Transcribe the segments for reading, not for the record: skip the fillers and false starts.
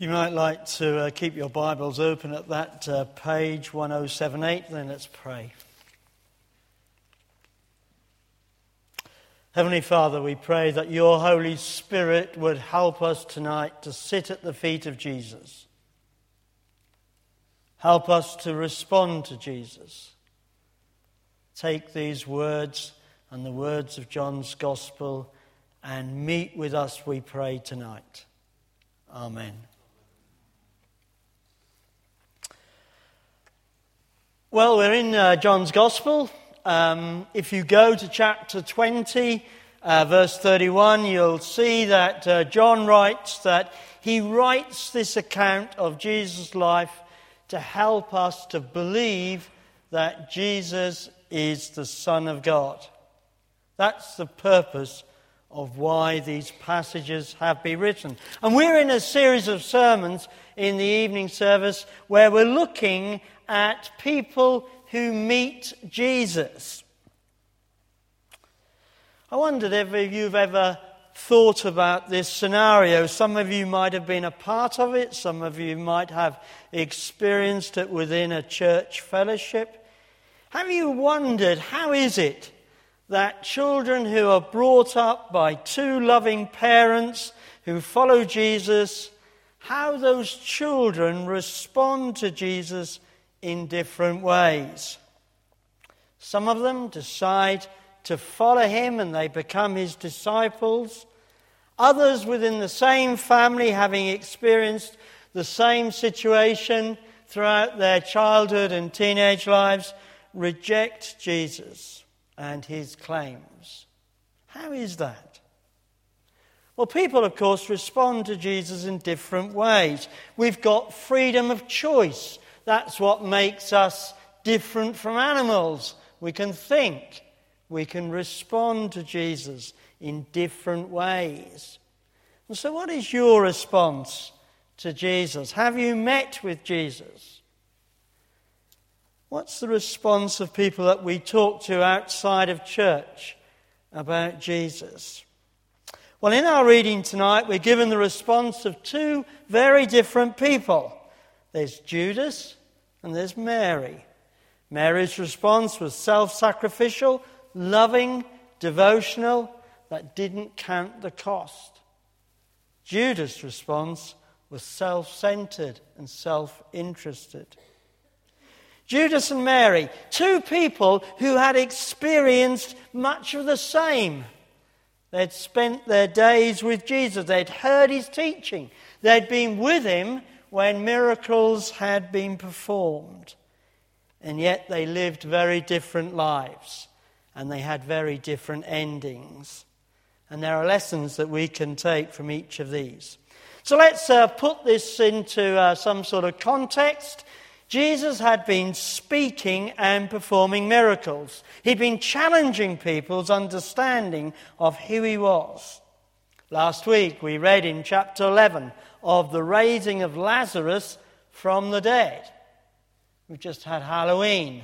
You might like to keep your Bibles open at that page 1078, then let's pray. Heavenly Father, we pray that your Holy Spirit would help us tonight to sit at the feet of Jesus. Help us to respond to Jesus. Take these words and the words of John's Gospel and meet with us, we pray, tonight. Amen. Well, we're in John's Gospel. If you go to chapter 20, verse 31, you'll see that John writes that he writes this account of Jesus' life to help us to believe that Jesus is the Son of God. That's the purpose of why these passages have been written. And we're in a series of sermons in the evening service where we're looking at people who meet Jesus. I wondered if you've ever thought about this scenario. Some of you might have been a part of it. Some of you might have experienced it within a church fellowship. Have you wondered, how is it that children who are brought up by two loving parents who follow Jesus, how those children respond to Jesus in different ways? Some of them decide to follow him and they become his disciples. Others within the same family, having experienced the same situation throughout their childhood and teenage lives, reject Jesus and his claims. How is that? Well, people, of course, respond to Jesus in different ways. We've got freedom of choice. That's what makes us different from animals. We can think. We can respond to Jesus in different ways. And so what is your response to Jesus? Have you met with Jesus? What's the response of people that we talk to outside of church about Jesus? Well, in our reading tonight, we're given the response of two very different people. There's Judas and there's Mary. Mary's response was self-sacrificial, loving, devotional, that didn't count the cost. Judas' response was self-centered and self-interested. Judas and Mary, two people who had experienced much of the same. They'd spent their days with Jesus. They'd heard his teaching. They'd been with him when miracles had been performed. And yet they lived very different lives, and they had very different endings. And there are lessons that we can take from each of these. So let's put this into some sort of context. Jesus had been speaking and performing miracles. He'd been challenging people's understanding of who he was. Last week we read in chapter 11 of the raising of Lazarus from the dead. We've just had Halloween.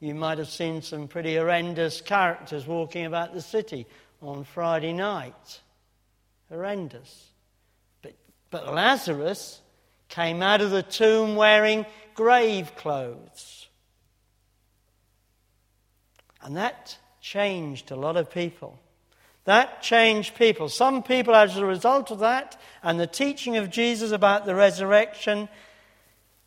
You might have seen some pretty horrendous characters walking about the city on Friday night. Horrendous. But Lazarus came out of the tomb wearing grave clothes. And that changed a lot of people. That changed people. Some people, as a result of that and the teaching of Jesus about the resurrection,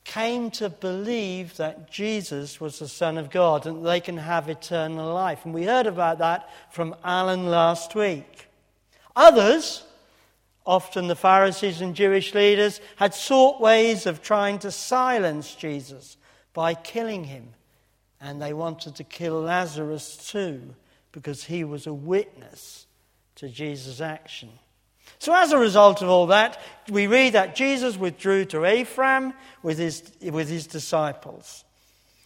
came to believe that Jesus was the Son of God and they can have eternal life. And we heard about that from Alan last week. Others, often the Pharisees and Jewish leaders, had sought ways of trying to silence Jesus by killing him. And they wanted to kill Lazarus too, because he was a witness to Jesus' action. So as a result of all that, we read that Jesus withdrew to Ephraim with his disciples.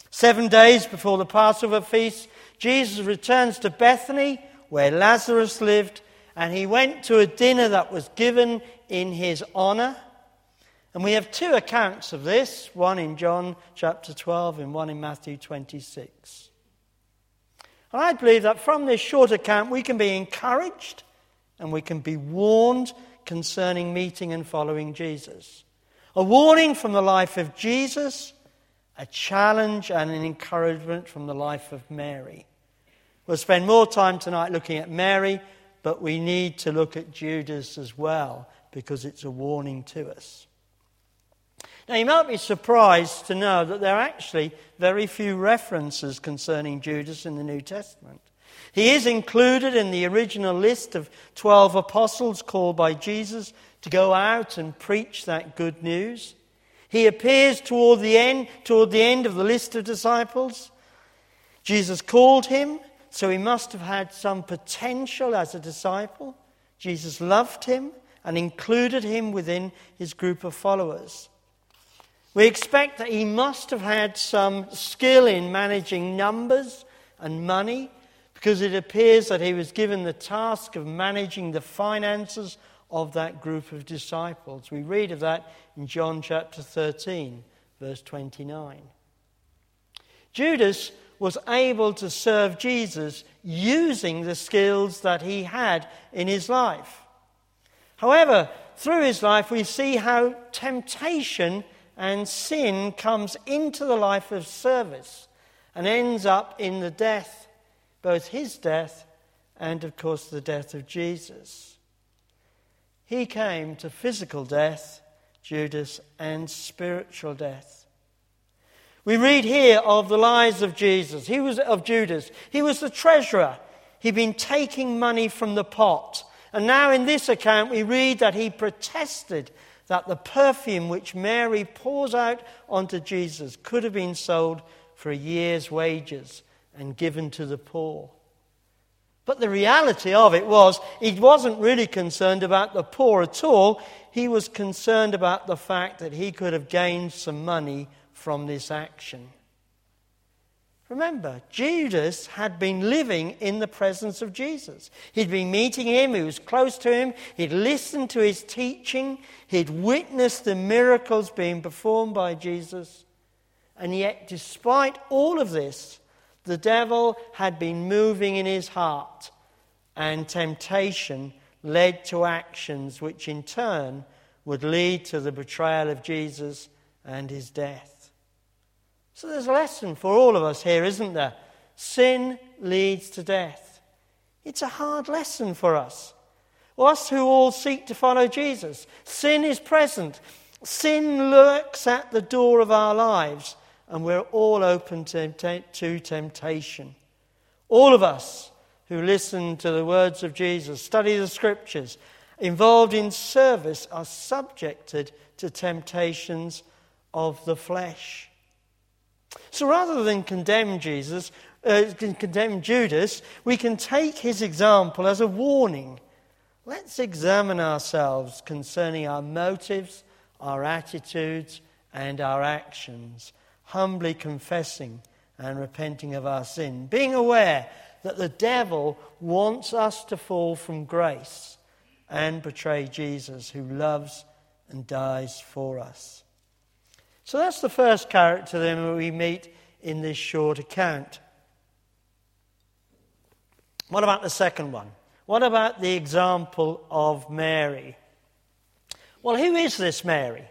7 days before the Passover feast, Jesus returns to Bethany, where Lazarus lived, and he went to a dinner that was given in his honour. And we have two accounts of this, one in John chapter 12 and one in Matthew 26. And I believe that from this short account we can be encouraged and we can be warned concerning meeting and following Jesus. A warning from the life of Jesus, a challenge and an encouragement from the life of Mary. We'll spend more time tonight looking at Mary, but we need to look at Judas as well, because it's a warning to us. Now, you might be surprised to know that there are actually very few references concerning Judas in the New Testament. He is included in the original list of 12 apostles called by Jesus to go out and preach that good news. He appears toward the end of the list of disciples. Jesus called him, so he must have had some potential as a disciple. Jesus loved him and included him within his group of followers. We expect that he must have had some skill in managing numbers and money, because it appears that he was given the task of managing the finances of that group of disciples. We read of that in John chapter 13, verse 29. Judas was able to serve Jesus using the skills that he had in his life. However, through his life we see how temptation and sin comes into the life of service and ends up in the death, both his death and, of course, the death of Jesus. He came to physical death, Judas, and spiritual death. We read here of the lies of Jesus. Of Judas. He was the treasurer. He'd been taking money from the pot. And now in this account we read that he protested that the perfume which Mary pours out onto Jesus could have been sold for a year's wages and given to the poor. But the reality of it was, he wasn't really concerned about the poor at all. He was concerned about the fact that he could have gained some money from this action. Remember, Judas had been living in the presence of Jesus. He'd been meeting him, he was close to him, he'd listened to his teaching, he'd witnessed the miracles being performed by Jesus. And yet, despite all of this, the devil had been moving in his heart, and temptation led to actions which in turn would lead to the betrayal of Jesus and his death. So there's a lesson for all of us here, isn't there? Sin leads to death. It's a hard lesson for us who all seek to follow Jesus. Sin is present. Sin lurks at the door of our lives, and we're all open to temptation. All of us who listen to the words of Jesus, study the scriptures, involved in service, are subjected to temptations of the flesh. So rather than condemn Judas, we can take his example as a warning. Let's examine ourselves concerning our motives, our attitudes, and our actions, humbly confessing and repenting of our sin, being aware that the devil wants us to fall from grace and betray Jesus, who loves and dies for us. So that's the first character then we meet in this short account. What about the second one? What about the example of Mary? Well, who is this Mary?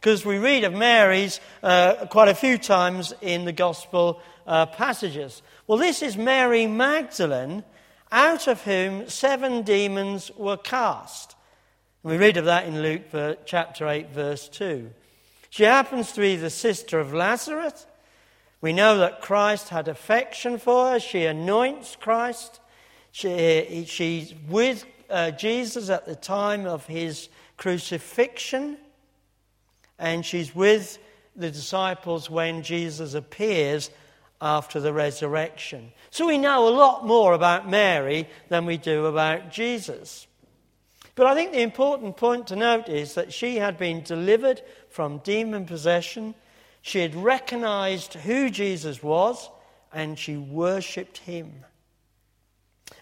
Because we read of Marys quite a few times in the Gospel passages. Well, this is Mary Magdalene, out of whom 7 demons were cast. And we read of that in Luke chapter 8, verse 2. She happens to be the sister of Lazarus. We know that Christ had affection for her. She anoints Christ. She's with Jesus at the time of his crucifixion. And she's with the disciples when Jesus appears after the resurrection. So we know a lot more about Mary than we do about Jesus. But I think the important point to note is that she had been delivered from demon possession. She had recognized who Jesus was, and she worshipped him.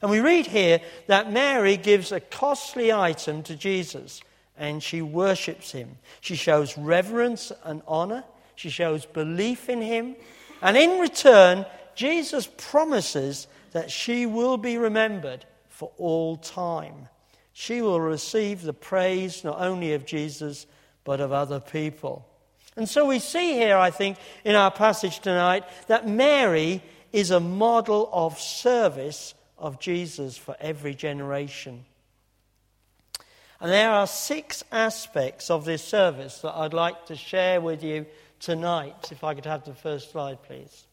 And we read here that Mary gives a costly item to Jesus, and she worships him. She shows reverence and honor. She shows belief in him. And in return, Jesus promises that she will be remembered for all time. She will receive the praise not only of Jesus, but of other people. And so we see here, I think, in our passage tonight, that Mary is a model of service of Jesus for every generation. And there are 6 aspects of this service that I'd like to share with you tonight. If I could have the first slide, please.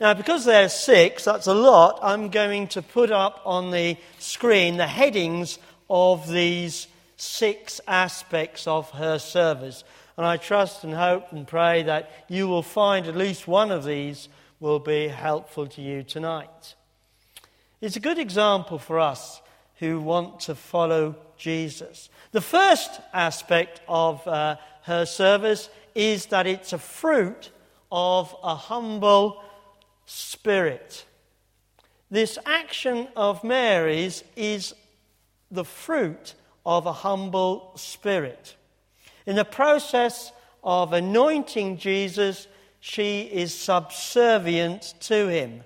Now, because there are 6, that's a lot, I'm going to put up on the screen the headings of these 6 aspects of her service. And I trust and hope and pray that you will find at least one of these will be helpful to you tonight. It's a good example for us who want to follow Jesus. The first aspect of her service is that it's a fruit of a humble spirit. This action of Mary's is the fruit of a humble spirit. In the process of anointing Jesus, she is subservient to him.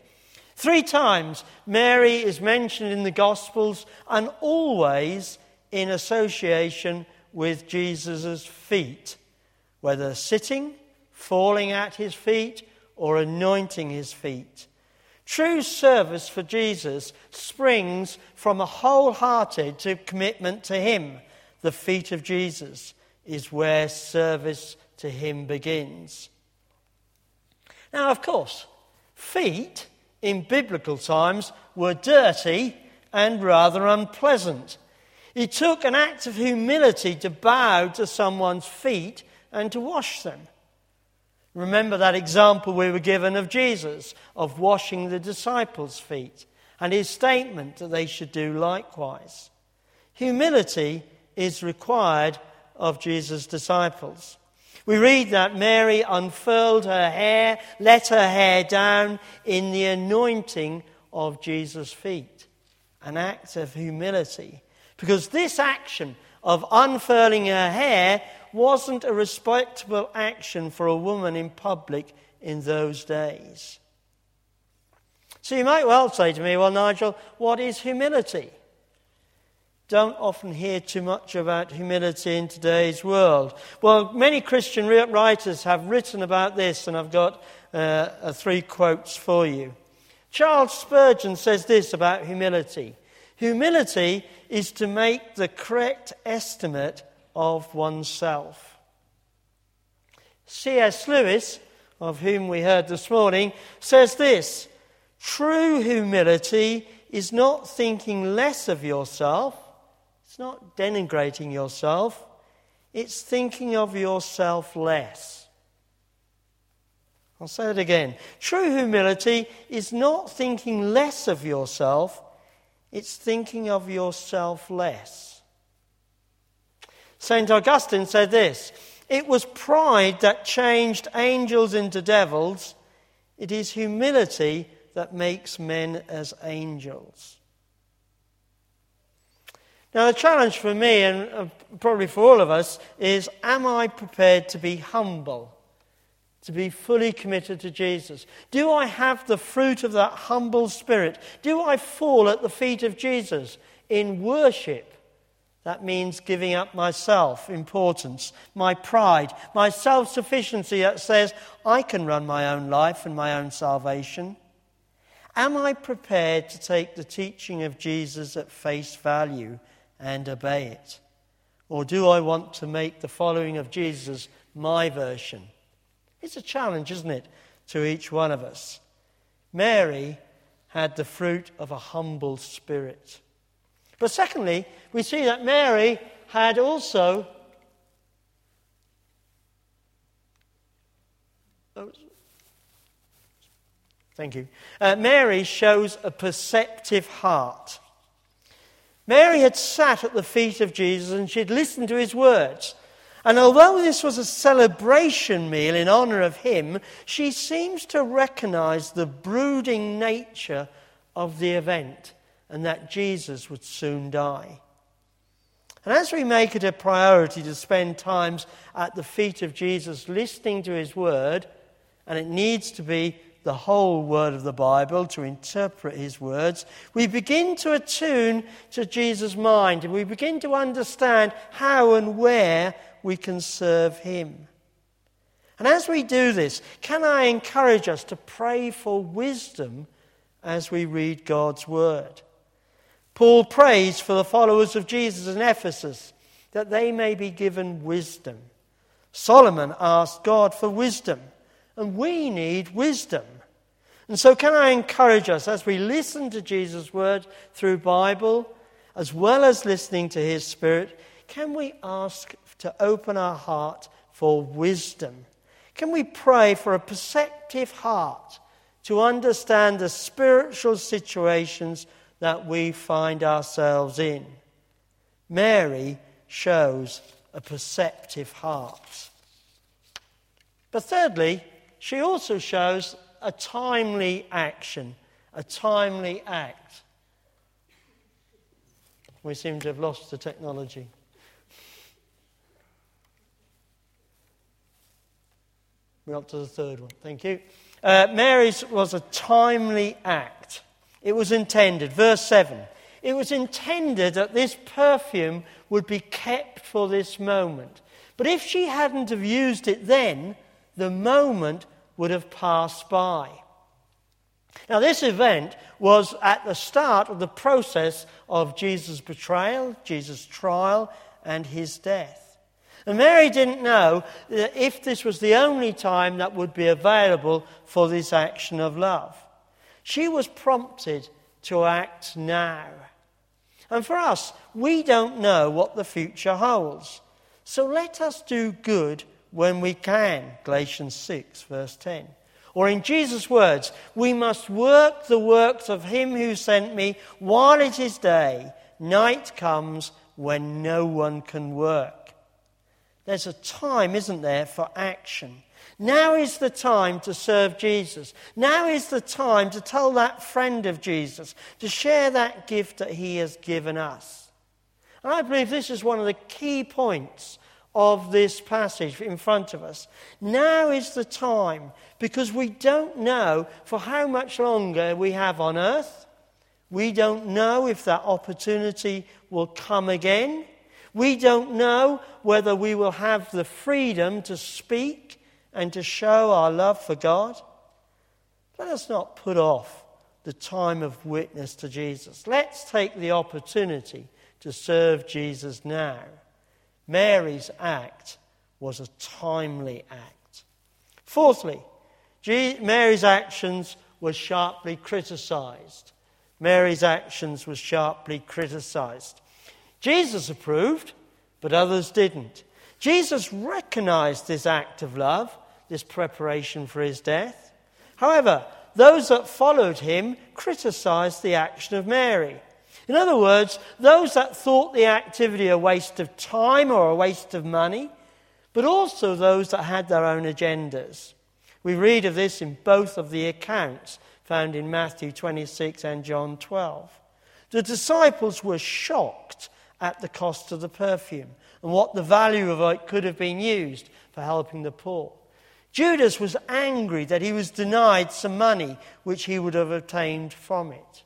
3 times Mary is mentioned in the Gospels, and always in association with Jesus' feet, whether sitting, falling at his feet, or anointing his feet. True service for Jesus springs from a wholehearted commitment to him. The feet of Jesus is where service to him begins. Now, of course, feet in biblical times were dirty and rather unpleasant. It took an act of humility to bow to someone's feet and to wash them. Remember that example we were given of Jesus, of washing the disciples' feet, and his statement that they should do likewise. Humility is required of Jesus' disciples. We read that Mary unfurled her hair, let her hair down in the anointing of Jesus' feet. An act of humility. Because this action of unfurling her hair wasn't a respectable action for a woman in public in those days. So you might well say to me, well, Nigel, what is humility? Don't often hear too much about humility in today's world. Well, many Christian writers have written about this, and I've got 3 quotes for you. Charles Spurgeon says this about humility. Humility is to make the correct estimate of oneself. C.S. Lewis, of whom we heard this morning, says this: true humility is not thinking less of yourself. It's not denigrating yourself. It's thinking of yourself less. I'll say it again. True humility is not thinking less of yourself. It's thinking of yourself less. St. Augustine said this: it was pride that changed angels into devils. It is humility that makes men as angels. Now, the challenge for me, and probably for all of us, is am I prepared to be humble, to be fully committed to Jesus? Do I have the fruit of that humble spirit? Do I fall at the feet of Jesus in worship? That means giving up myself, importance, my pride, my self-sufficiency that says I can run my own life and my own salvation. Am I prepared to take the teaching of Jesus at face value and obey it? Or do I want to make the following of Jesus my version? It's a challenge, isn't it, to each one of us. Mary had the fruit of a humble spirit. But secondly, we see that Mary had also... Thank you. Mary shows a perceptive heart. Mary had sat at the feet of Jesus and she'd listened to his words. And although this was a celebration meal in honor of him, she seems to recognize the brooding nature of the event and that Jesus would soon die. And as we make it a priority to spend times at the feet of Jesus listening to his word, and it needs to be the whole word of the Bible to interpret his words, we begin to attune to Jesus' mind, and we begin to understand how and where we can serve him. And as we do this, can I encourage us to pray for wisdom as we read God's word? Paul prays for the followers of Jesus in Ephesus that they may be given wisdom. Solomon asked God for wisdom, and we need wisdom. And so can I encourage us as we listen to Jesus' word through Bible, as well as listening to his Spirit, can we ask to open our heart for wisdom? Can we pray for a perceptive heart to understand the spiritual situations that we find ourselves in? Mary shows a perceptive heart. But thirdly, she also shows a timely action, a timely act. We seem to have lost the technology. We're up to the third one, thank you. Mary's was a timely act. It was intended, verse 7, it was intended that this perfume would be kept for this moment. But if she hadn't have used it then, the moment would have passed by. Now, this event was at the start of the process of Jesus' betrayal, Jesus' trial, and his death. And Mary didn't know if this was the only time that would be available for this action of love. She was prompted to act now. And for us, we don't know what the future holds. So let us do good when we can, Galatians 6, verse 10. Or in Jesus' words, we must work the works of him who sent me while it is day. Night comes when no one can work. There's a time, isn't there, for action. Now is the time to serve Jesus. Now is the time to tell that friend of Jesus, to share that gift that he has given us. And I believe this is one of the key points of this passage in front of us. Now is the time, because we don't know for how much longer we have on earth. We don't know if that opportunity will come again. We don't know whether we will have the freedom to speak and to show our love for God. Let us not put off the time of witness to Jesus. Let's take the opportunity to serve Jesus now. Mary's act was a timely act. Fourthly, Mary's actions were sharply criticised. Mary's actions were sharply criticised. Jesus approved, but others didn't. Jesus recognised this act of love, this preparation for his death. However, those that followed him criticised the action of Mary. In other words, those that thought the activity a waste of time or a waste of money, but also those that had their own agendas. We read of this in both of the accounts found in Matthew 26 and John 12. The disciples were shocked at the cost of the perfume and what the value of it could have been used for helping the poor. Judas was angry that he was denied some money which he would have obtained from it.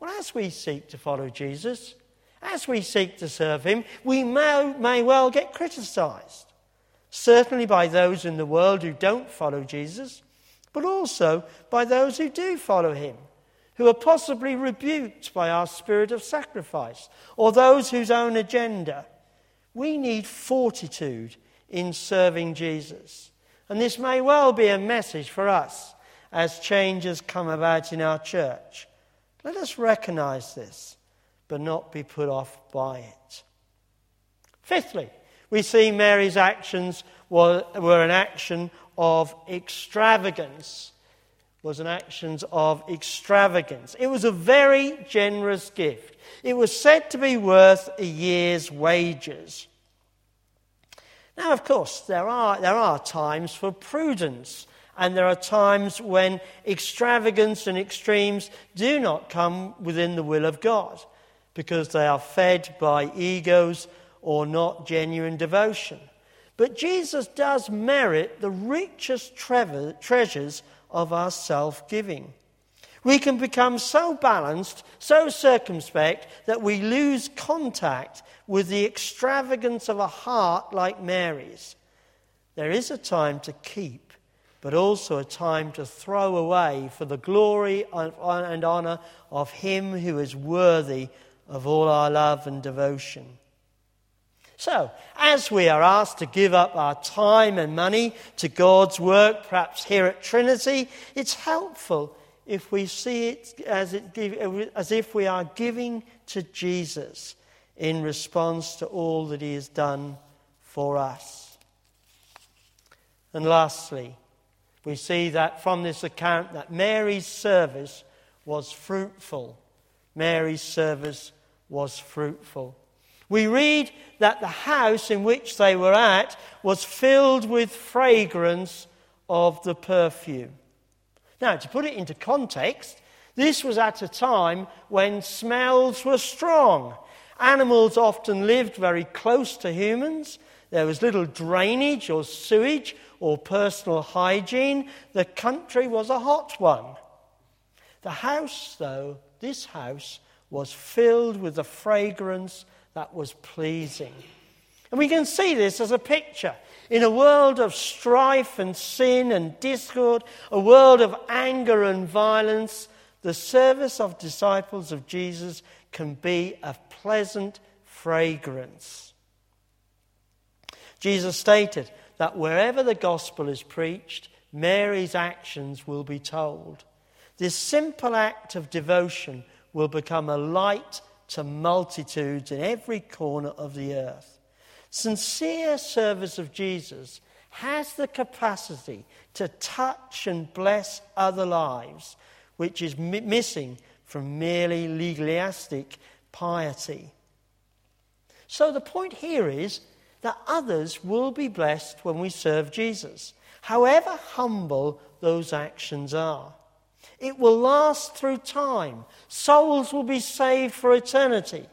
Well, as we seek to follow Jesus, as we seek to serve him, we may well get criticised. Certainly by those in the world who don't follow Jesus, but also by those who do follow him, who are possibly rebuked by our spirit of sacrifice, or those whose own agenda. We need fortitude in serving Jesus. And this may well be a message for us as changes come about in our church. Let us recognise this, but not be put off by it. Fifthly, we see Mary's actions were an action of extravagance. It was a very generous gift. It was said to be worth a year's wages. Now, of course, there are times for prudence. And there are times when extravagance and extremes do not come within the will of God because they are fed by egos or not genuine devotion. But Jesus does merit the richest treasures of our self-giving. We can become so balanced, so circumspect, that we lose contact with the extravagance of a heart like Mary's. There is a time to keep, but also a time to throw away for the glory and honour of him who is worthy of all our love and devotion. So, as we are asked to give up our time and money to God's work, perhaps here at Trinity, it's helpful if we see it as if we are giving to Jesus in response to all that he has done for us. And lastly, we see that from this account that Mary's service was fruitful. Mary's service was fruitful. We read that the house in which they were at was filled with fragrance of the perfume. Now, to put it into context, this was at a time when smells were strong. Animals often lived very close to humans. There was little drainage or sewage or personal hygiene. The country was a hot one. The house, though, this house, was filled with the fragrance that was pleasing. And we can see this as a picture. In a world of strife and sin and discord, a world of anger and violence, the service of disciples of Jesus can be a pleasant fragrance. Jesus stated that wherever the gospel is preached, Mary's actions will be told. This simple act of devotion will become a light to multitudes in every corner of the earth. Sincere service of Jesus has the capacity to touch and bless other lives, which is missing from merely legalistic piety. So the point here is that others will be blessed when we serve Jesus, however humble those actions are. It will last through time. Souls will be saved for eternity.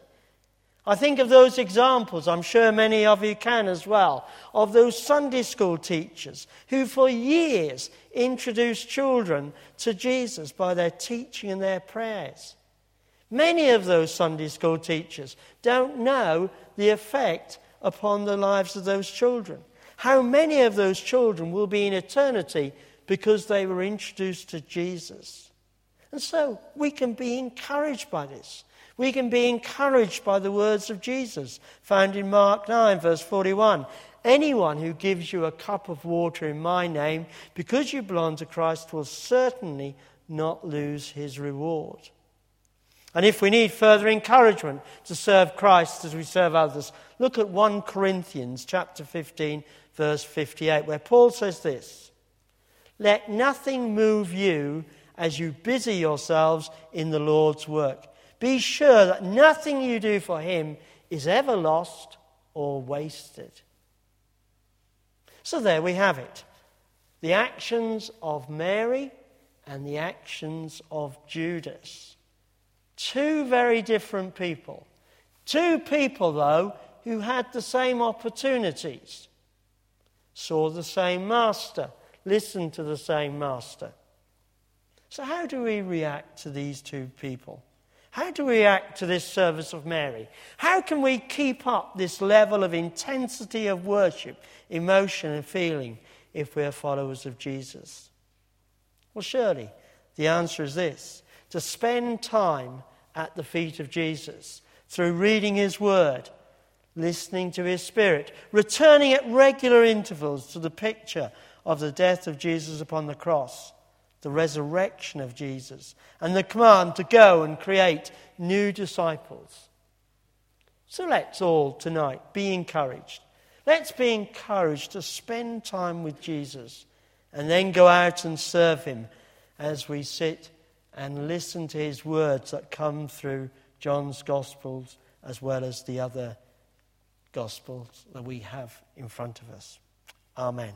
I think of those examples, I'm sure many of you can as well, of those Sunday school teachers who for years introduced children to Jesus by their teaching and their prayers. Many of those Sunday school teachers don't know the effect upon the lives of those children. How many of those children will be in eternity because they were introduced to Jesus? And so we can be encouraged by this. We can be encouraged by the words of Jesus, found in Mark 9, verse 41. Anyone who gives you a cup of water in my name, because you belong to Christ, will certainly not lose his reward. And if we need further encouragement to serve Christ as we serve others, look at 1 Corinthians chapter 15, verse 58, where Paul says this, let nothing move you as you busy yourselves in the Lord's work. Be sure that nothing you do for him is ever lost or wasted. So there we have it. The actions of Mary and the actions of Judas. Two very different people. Two people, though, who had the same opportunities. Saw the same master. Listened to the same master. So how do we react to these two people? How do we react to this service of Mary? How can we keep up this level of intensity of worship, emotion and feeling if we are followers of Jesus? Well, surely the answer is this: to spend time at the feet of Jesus through reading his word, listening to his spirit, returning at regular intervals to the picture of the death of Jesus upon the cross, the resurrection of Jesus, and the command to go and create new disciples. So let's all tonight be encouraged. Let's be encouraged to spend time with Jesus and then go out and serve him as we sit and listen to his words that come through John's Gospels as well as the other Gospels that we have in front of us. Amen.